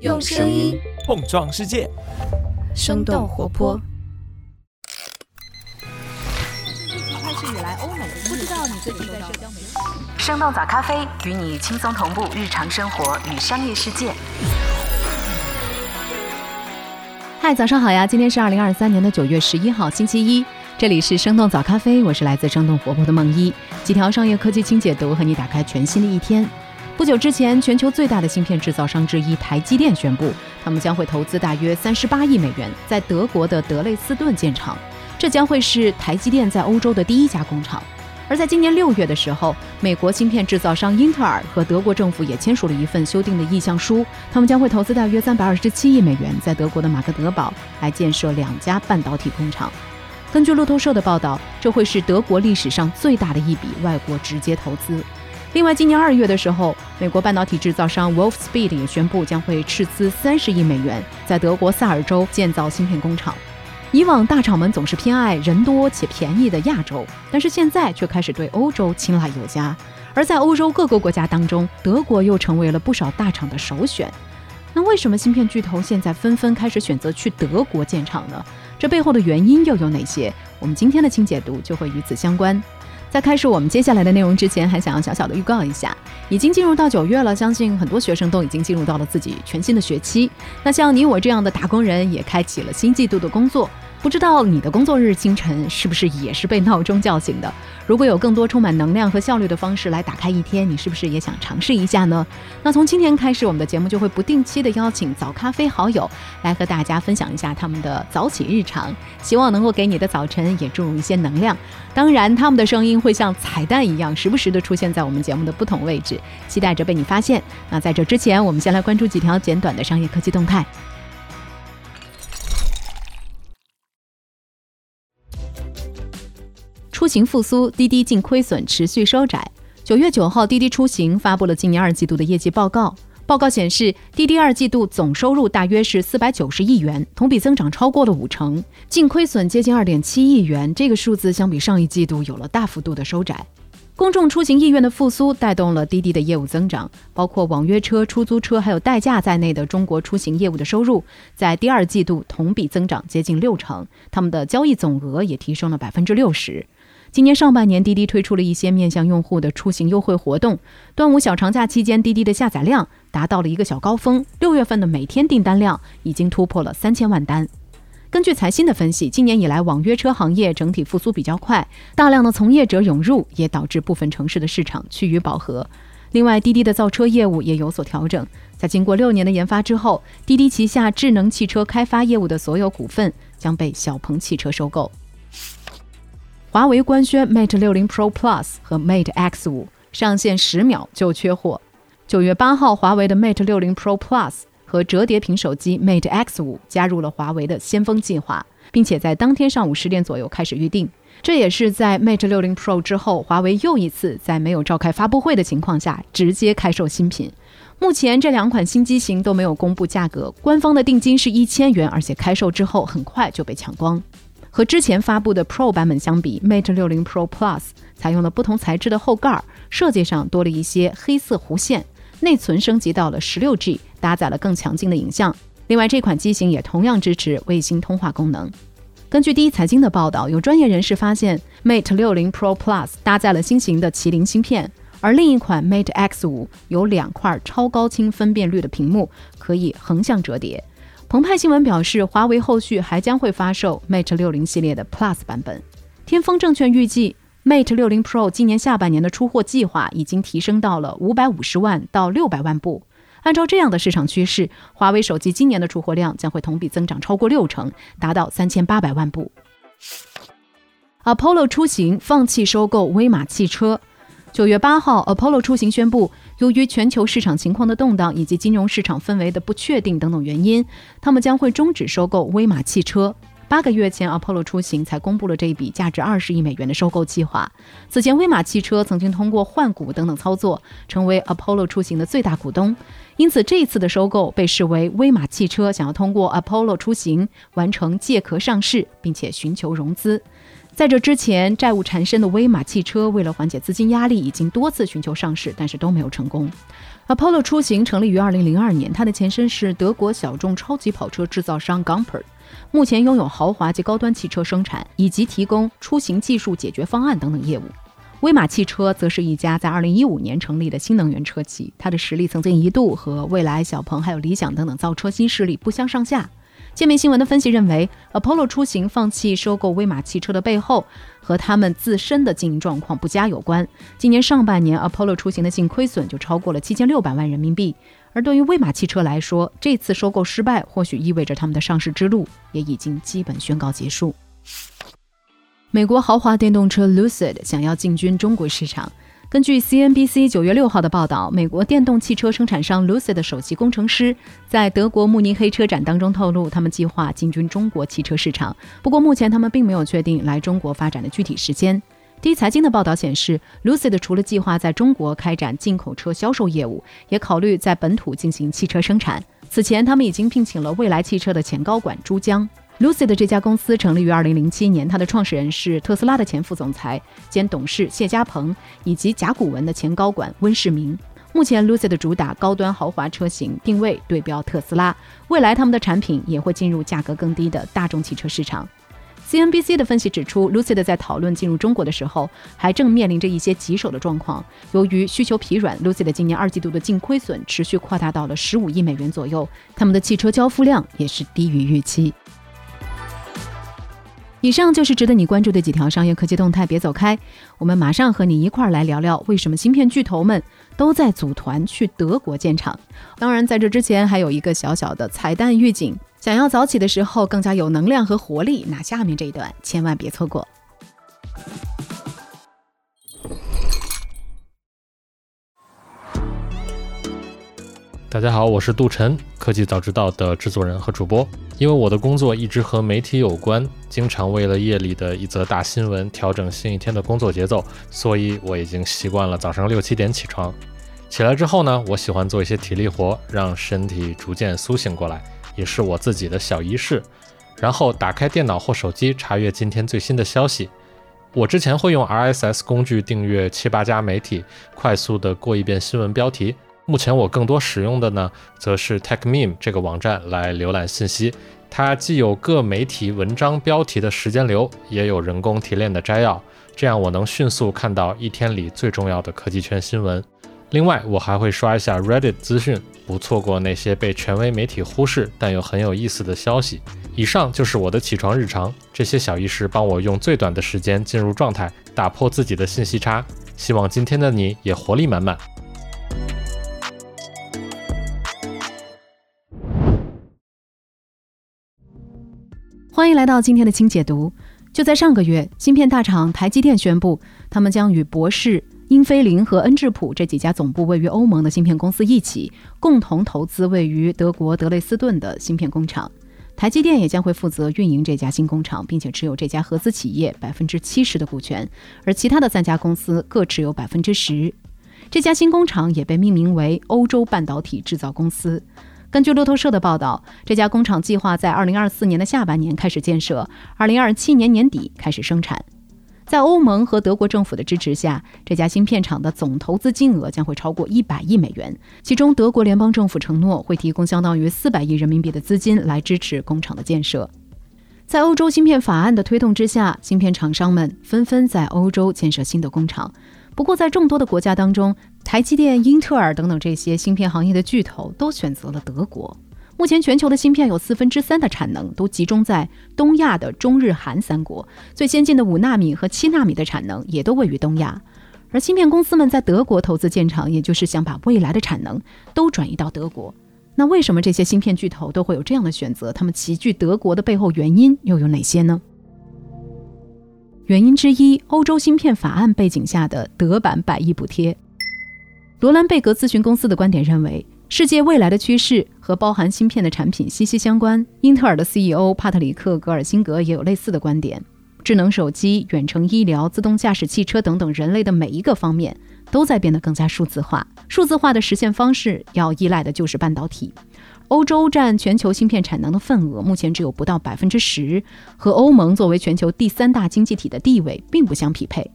用声音碰撞世界，生动活泼。疫情开始以来，欧美不知道你最近在社交媒体。生动早咖啡与你轻松同步日常生活与商业世界。嗨，早上好呀！今天是2023年9月11号，星期一。这里是生动早咖啡，我是来自生动活泼的Mengyi，几条商业科技轻解读，和你打开全新的一天。不久之前，全球最大的芯片制造商之一台积电宣布，他们将会投资大约38亿美元在德国的德累斯顿建厂，这将会是台积电在欧洲的第一家工厂。而在今年6月的时候，美国芯片制造商英特尔和德国政府也签署了一份修订的意向书，他们将会投资大约327亿美元在德国的马格德堡来建设2家半导体工厂。根据路透社的报道，这会是德国历史上最大的一笔外国直接投资。另外，今年2月的时候，美国半导体制造商 Wolfspeed 也宣布将会斥资30亿美元在德国萨尔州建造芯片工厂。以往大厂们总是偏爱人多且便宜的亚洲，但是现在却开始对欧洲青睐有加。而在欧洲各个国家当中，德国又成为了不少大厂的首选。那为什么芯片巨头现在纷纷开始选择去德国建厂呢？这背后的原因又有哪些？我们今天的轻解读就会与此相关。在开始我们接下来的内容之前，还想要小小的预告一下，已经进入到9月了，相信很多学生都已经进入到了自己全新的学期。那像你我这样的打工人也开启了新季度的工作，不知道你的工作日清晨是不是也是被闹钟叫醒的？如果有更多充满能量和效率的方式来打开一天，你是不是也想尝试一下呢？那从今天开始，我们的节目就会不定期的邀请早咖啡好友来和大家分享一下他们的早起日常，希望能够给你的早晨也注入一些能量。当然，他们的声音会像彩蛋一样时不时的出现在我们节目的不同位置，期待着被你发现。那在这之前，我们先来关注几条简短的商业科技动态。出行复苏，滴滴净亏损持续收窄。9月9号，滴滴出行发布了今年2季度的业绩报告。报告显示，滴滴2季度总收入大约是490亿元，同比增长超过了5成，净亏损接近2.7亿元。这个数字相比上一季度有了大幅度的收窄。公众出行意愿的复苏带动了滴滴的业务增长，包括网约车、出租车还有代驾在内的中国出行业务的收入，在第2季度同比增长接近6成，他们的交易总额也提升了60%。今年上半年，滴滴推出了一些面向用户的出行优惠活动。端午小长假期间，滴滴的下载量达到了一个小高峰，6月份的每天订单量已经突破了3000万单。根据财新的分析，今年以来网约车行业整体复苏比较快，大量的从业者涌入，也导致部分城市的市场趋于饱和。另外，滴滴的造车业务也有所调整。在经过6年的研发之后，滴滴旗下智能汽车开发业务的所有股份将被小鹏汽车收购。华为官宣 Mate60 Pro Plus 和 MateX5 上线10秒就缺货。9月8号，华为的 Mate60 Pro Plus 和折叠屏手机 MateX5 加入了华为的先锋计划，并且在当天上午10点左右开始预定。这也是在 Mate60 Pro 之后，华为又一次在没有召开发布会的情况下直接开售新品。目前这2款新机型都没有公布价格，官方的定金是1000元，而且开售之后很快就被抢光。和之前发布的 Pro 版本相比， Mate60 Pro Plus 采用了不同材质的后盖，设计上多了一些黑色弧线，内存升级到了 16G， 搭载了更强劲的影像。另外，这款机型也同样支持卫星通话功能。根据第一财经的报道，有专业人士发现 Mate60 Pro Plus 搭载了新型的麒麟芯片，而另一款 MateX5 有2块超高清分辨率的屏幕，可以横向折叠。澎湃新闻表示，华为后续还将会发售 Mate60 系列的 Plus 版本。天风证券预计 Mate60 Pro 今年下半年的出货计划已经提升到了550万到600万部。按照这样的市场趋势，华为手机今年的出货量将会同比增长超过6成，达到3800万部。Apollo 出行放弃收购威马汽车。9月8号 Apollo 出行宣布，由于全球市场情况的动荡以及金融市场氛围的不确定等等原因，他们将会终止收购威马汽车。8个月前， Apollo 出行才公布了这一笔价值20亿美元的收购计划。此前，威马汽车曾经通过换股等等操作成为 Apollo 出行的最大股东，因此这一次的收购被视为威马汽车想要通过 Apollo 出行完成借壳上市，并且寻求融资。在这之前，债务缠身的威马汽车为了缓解资金压力，已经多次寻求上市，但是都没有成功。Apollo 出行成立于2002年，它的前身是德国小众超级跑车制造商 Gumper， 目前拥有豪华及高端汽车生产以及提供出行技术解决方案等等业务。威马汽车则是一家在2015年成立的新能源车企，它的实力曾经一度和蔚来、小鹏还有理想等等造车新势力不相上下。界面新闻的分析认为， Apollo 出行放弃收购威马汽车的背后，和他们自身的经营状况不佳有关。今年上半年 Apollo 出行的净亏损就超过了7600万人民币，而对于威马汽车来说，这次收购失败或许意味着他们的上市之路也已经基本宣告结束。美国豪华电动车 Lucid 想要进军中国市场。根据 CNBC 9月6号的报道，美国电动汽车生产商 Lucid 的首席工程师在德国慕尼黑车展当中透露，他们计划进军中国汽车市场，不过目前他们并没有确定来中国发展的具体时间。第一财经的报道显示， Lucid 除了计划在中国开展进口车销售业务，也考虑在本土进行汽车生产。此前他们已经聘请了蔚来汽车的前高管朱江。Lucid 这家公司成立于2007年，它的创始人是特斯拉的前副总裁兼董事谢家鹏，以及甲骨文的前高管温世明。目前 Lucid 主打高端豪华车型，定位对标特斯拉，未来他们的产品也会进入价格更低的大众汽车市场。CNBC 的分析指出， Lucid 在讨论进入中国的时候，还正面临着一些棘手的状况。由于需求疲软， Lucid 今年2季度的净亏损持续扩大到了15亿美元左右，他们的汽车交付量也是低于预期。以上就是值得你关注的几条商业科技动态，别走开，我们马上和你一块来聊聊为什么芯片巨头们都在组团去德国建厂。当然在这之前还有一个小小的彩蛋预警，想要早起的时候更加有能量和活力，那下面这一段千万别错过。大家好，我是杜晨，科技早知道的制作人和主播。因为我的工作一直和媒体有关，经常为了夜里的一则大新闻调整新一天的工作节奏，所以我已经习惯了早上6-7点起床。起来之后呢，我喜欢做一些体力活，让身体逐渐苏醒过来，也是我自己的小仪式。然后打开电脑或手机，查阅今天最新的消息。我之前会用 RSS 工具订阅7-8家媒体，快速的过一遍新闻标题。目前我更多使用的呢，则是 TechMeme 这个网站来浏览信息，它既有各媒体文章标题的时间流，也有人工提炼的摘要，这样我能迅速看到一天里最重要的科技圈新闻。另外，我还会刷一下 Reddit 资讯，不错过那些被权威媒体忽视但又很有意思的消息。以上就是我的起床日常，这些小仪式帮我用最短的时间进入状态，打破自己的信息差。希望今天的你也活力满满。欢迎来到今天的轻解读。就在上个月，芯片大厂台积电宣布，他们将与博士、英飞凌和恩智浦这几家总部位于欧盟的芯片公司一起，共同投资位于德国德累斯顿的芯片工厂。台积电也将会负责运营这家新工厂，并且持有这家合资企业 70% 的股权，而其他的3家公司各持有 10%。这家新工厂也被命名为欧洲半导体制造公司。根据路透社的报道，这家工厂计划在2024年的下半年开始建设，2027年年底开始生产。在欧盟和德国政府的支持下，这家芯片厂的总投资金额将会超过100亿美元，其中德国联邦政府承诺会提供相当于400亿人民币的资金来支持工厂的建设。在欧洲芯片法案的推动之下，芯片厂商们纷纷在欧洲建设新的工厂。不过在众多的国家当中，台积电、英特尔等等这些芯片行业的巨头都选择了德国。目前全球的芯片有3%的产能都集中在东亚的中日韩3国，最先进的5纳米和7纳米的产能也都位于东亚。而芯片公司们在德国投资建厂，也就是想把未来的产能都转移到德国。那为什么这些芯片巨头都会有这样的选择？他们齐聚德国的背后原因又有哪些呢？原因之一，欧洲芯片法案背景下的德版100亿补贴。罗兰贝格咨询公司的观点认为，世界未来的趋势和包含芯片的产品息息相关。英特尔的 CEO 帕特里克·格尔辛格也有类似的观点。智能手机、远程医疗、自动驾驶汽车等等，人类的每一个方面都在变得更加数字化。数字化的实现方式要依赖的就是半导体。欧洲占全球芯片产能的份额目前只有不到 10%， 和欧盟作为全球第3大经济体的地位并不相匹配。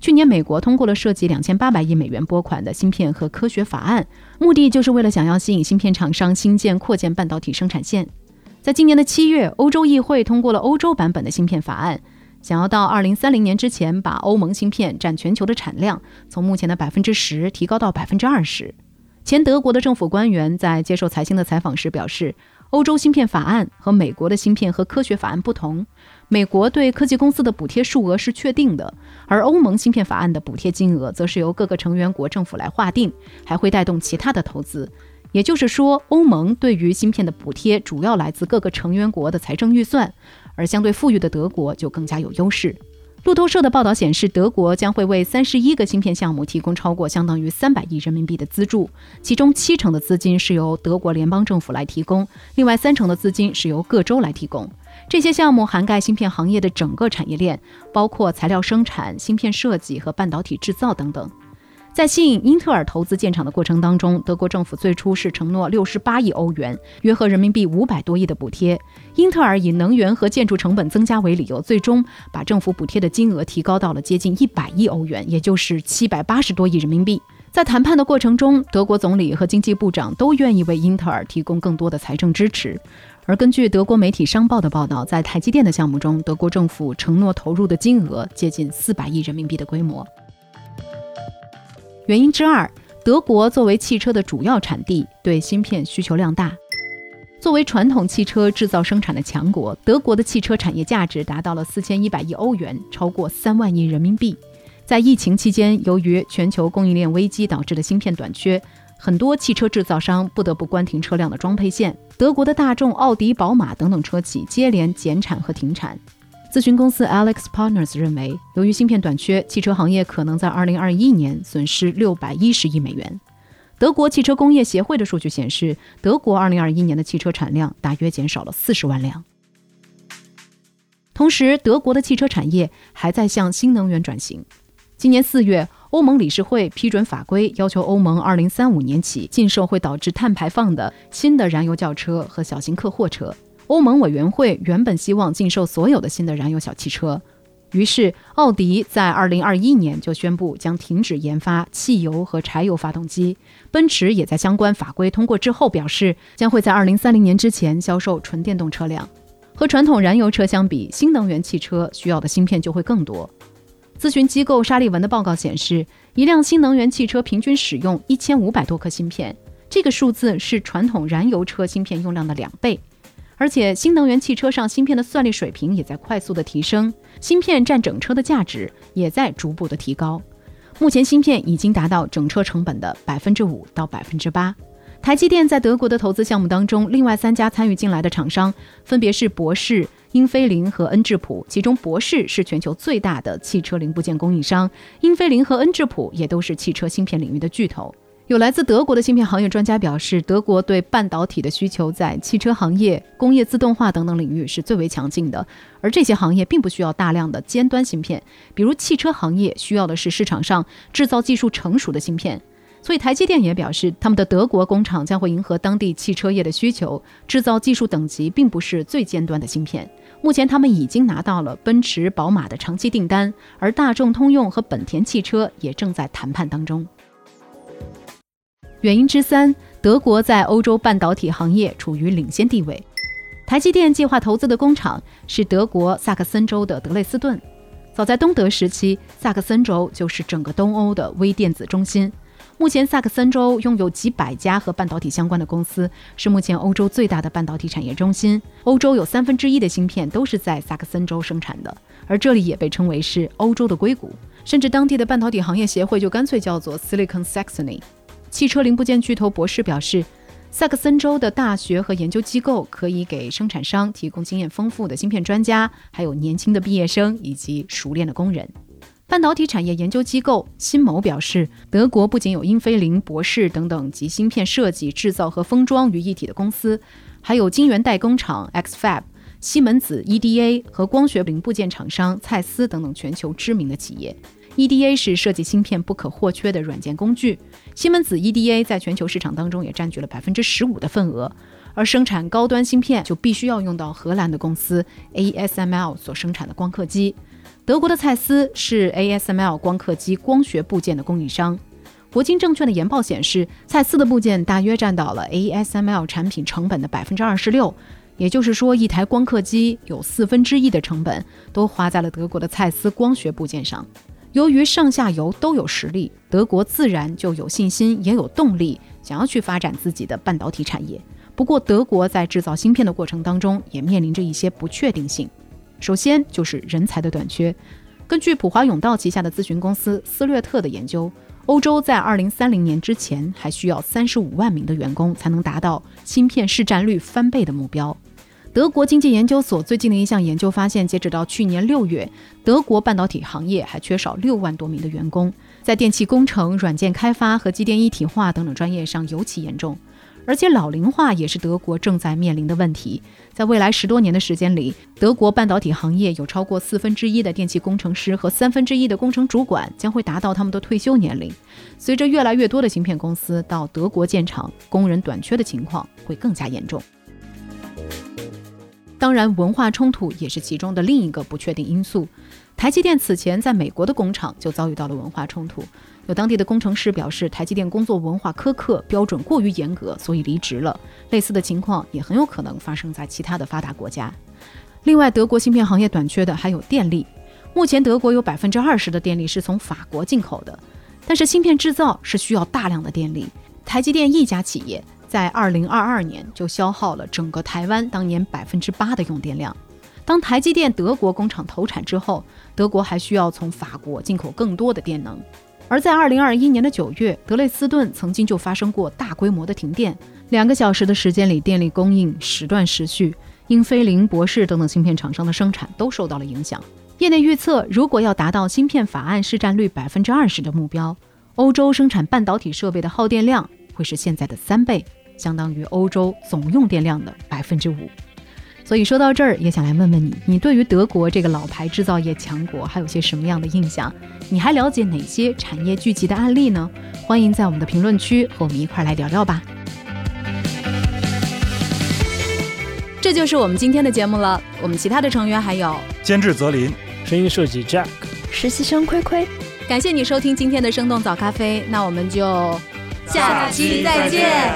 去年美国通过了涉及2800亿美元拨款的芯片和科学法案，目的就是为了想要吸引芯片厂商新建扩建半导体生产线。在今年的7月，欧洲议会通过了欧洲版本的芯片法案，想要到2030年之前把欧盟芯片占全球的产量从目前的 10% 提高到 20%。 前德国的政府官员在接受财新的采访时表示，欧洲芯片法案和美国的芯片和科学法案不同，美国对科技公司的补贴数额是确定的，而欧盟芯片法案的补贴金额则是由各个成员国政府来划定，还会带动其他的投资。也就是说，欧盟对于芯片的补贴主要来自各个成员国的财政预算，而相对富裕的德国就更加有优势。路透社的报道显示，德国将会为31个芯片项目提供超过相当于300亿人民币的资助，其中70%的资金是由德国联邦政府来提供，另外30%的资金是由各州来提供。这些项目涵盖芯片行业的整个产业链，包括材料生产、芯片设计和半导体制造等等。在吸引英特尔投资建厂的过程当中，德国政府最初是承诺68亿欧元，约合人民币500多亿的补贴。英特尔以能源和建筑成本增加为理由，最终把政府补贴的金额提高到了接近100亿欧元，也就是780多亿人民币。在谈判的过程中，德国总理和经济部长都愿意为英特尔提供更多的财政支持。而根据德国媒体商报的报道，在台积电的项目中，德国政府承诺投入的金额接近400亿人民币的规模。原因之二，德国作为汽车的主要产地，对芯片需求量大。作为传统汽车制造生产的强国，德国的汽车产业价值达到了4100亿欧元，超过3万亿人民币。在疫情期间，由于全球供应链危机导致的芯片短缺，很多汽车制造商不得不关停车辆的装配线，德国的大众、奥迪、宝马等等车企接连减产和停产。咨询公司 Alex Partners 认为，由于芯片短缺，汽车行业可能在2021年损失610亿美元。德国汽车工业协会的数据显示，德国2021年的汽车产量大约减少了40万辆。同时，德国的汽车产业还在向新能源转型。今年4月，欧盟理事会批准法规，要求欧盟2035年起禁售会导致碳排放的新的燃油轿车和小型客货车。欧盟委员会原本希望禁售所有的新的燃油小汽车，于是奥迪在2021年就宣布将停止研发汽油和柴油发动机，奔驰也在相关法规通过之后表示，将会在2030年之前销售纯电动车辆。和传统燃油车相比，新能源汽车需要的芯片就会更多。咨询机构沙利文的报告显示，一辆新能源汽车平均使用1500多颗芯片，这个数字是传统燃油车芯片用量的2倍。而且新能源汽车上芯片的算力水平也在快速的提升，芯片占整车的价值也在逐步的提高。目前芯片已经达到整车成本的 5% 到 8%。 台积电在德国的投资项目当中，另外3家参与进来的厂商分别是博世、英飞凌和恩智浦，其中博世是全球最大的汽车零部件供应商，英飞凌和恩智浦也都是汽车芯片领域的巨头。有来自德国的芯片行业专家表示，德国对半导体的需求在汽车行业、工业自动化等等领域是最为强劲的，而这些行业并不需要大量的尖端芯片，比如汽车行业需要的是市场上制造技术成熟的芯片。所以台积电也表示，他们的德国工厂将会迎合当地汽车业的需求，制造技术等级并不是最尖端的芯片。目前他们已经拿到了奔驰、宝马的长期订单，而大众、通用和本田汽车也正在谈判当中。原因之三，德国在欧洲半导体行业处于领先地位。台积电计划投资的工厂是德国萨克森州的德累斯顿。早在东德时期，萨克森州就是整个东欧的微电子中心。目前萨克森州拥有几百家和半导体相关的公司，是目前欧洲最大的半导体产业中心。欧洲有1/3的芯片都是在萨克森州生产的，而这里也被称为是欧洲的硅谷，甚至当地的半导体行业协会就干脆叫做 Silicon Saxony。汽车零部件巨头博世表示，萨克森州的大学和研究机构可以给生产商提供经验丰富的芯片专家，还有年轻的毕业生以及熟练的工人。半导体产业研究机构新谋表示，德国不仅有英飞凌、博世等等集芯片设计、制造和封装于一体的公司，还有晶圆代工厂 XFAB、 西门子 EDA 和光学零部件厂商蔡司等等全球知名的企业。EDA 是设计芯片不可或缺的软件工具，西门子 EDA 在全球市场当中也占据了 15% 的份额，而生产高端芯片就必须要用到荷兰的公司 ASML 所生产的光刻机。德国的蔡司是 ASML 光刻机光学部件的供应商。国金证券的研报显示，蔡司的部件大约占到了 ASML 产品成本的 26%， 也就是说一台光刻机有1/4的成本都花在了德国的蔡司光学部件上。由于上下游都有实力，德国自然就有信心也有动力想要去发展自己的半导体产业。不过德国在制造芯片的过程当中也面临着一些不确定性，首先就是人才的短缺。根据普华永道旗下的咨询公司斯略特的研究，欧洲在2030年之前还需要35万名的员工才能达到芯片市占率翻倍的目标。德国经济研究所最近的一项研究发现，截止到去年6月，德国半导体行业还缺少6万多名的员工，在电气工程、软件开发和机电一体化等等专业上尤其严重。而且老龄化也是德国正在面临的问题，在未来10多年的时间里，德国半导体行业有超过1/4的电气工程师和1/3的工程主管将会达到他们的退休年龄。随着越来越多的芯片公司到德国建厂，工人短缺的情况会更加严重。当然，文化冲突也是其中的另一个不确定因素。台积电此前在美国的工厂就遭遇到了文化冲突，有当地的工程师表示，台积电工作文化苛刻，标准过于严格，所以离职了。类似的情况也很有可能发生在其他的发达国家。另外，德国芯片行业短缺的还有电力，目前德国有 20% 的电力是从法国进口的，但是芯片制造是需要大量的电力。台积电一家企业在2022年就消耗了整个台湾当年 8% 的用电量。当台积电德国工厂投产之后，德国还需要从法国进口更多的电能。而在2021年的9月，德累斯顿曾经就发生过大规模的停电，2个小时的时间里，电力供应时断时续，英飞凌、博士等等芯片厂商的生产都受到了影响。业内预测，如果要达到芯片法案市占率 20% 的目标，欧洲生产半导体设备的耗电量会是现在的3倍，相当于欧洲总用电量的 5%。 所以说到这儿，也想来问问你，你对于德国这个老牌制造业强国还有些什么样的印象？你还了解哪些产业聚集的案例呢？欢迎在我们的评论区和我们一块来聊聊吧。这就是我们今天的节目了。我们其他的成员还有监制泽林、声音设计 Jack、 实习生亏亏。感谢你收听今天的生动早咖啡，那我们就下期再见。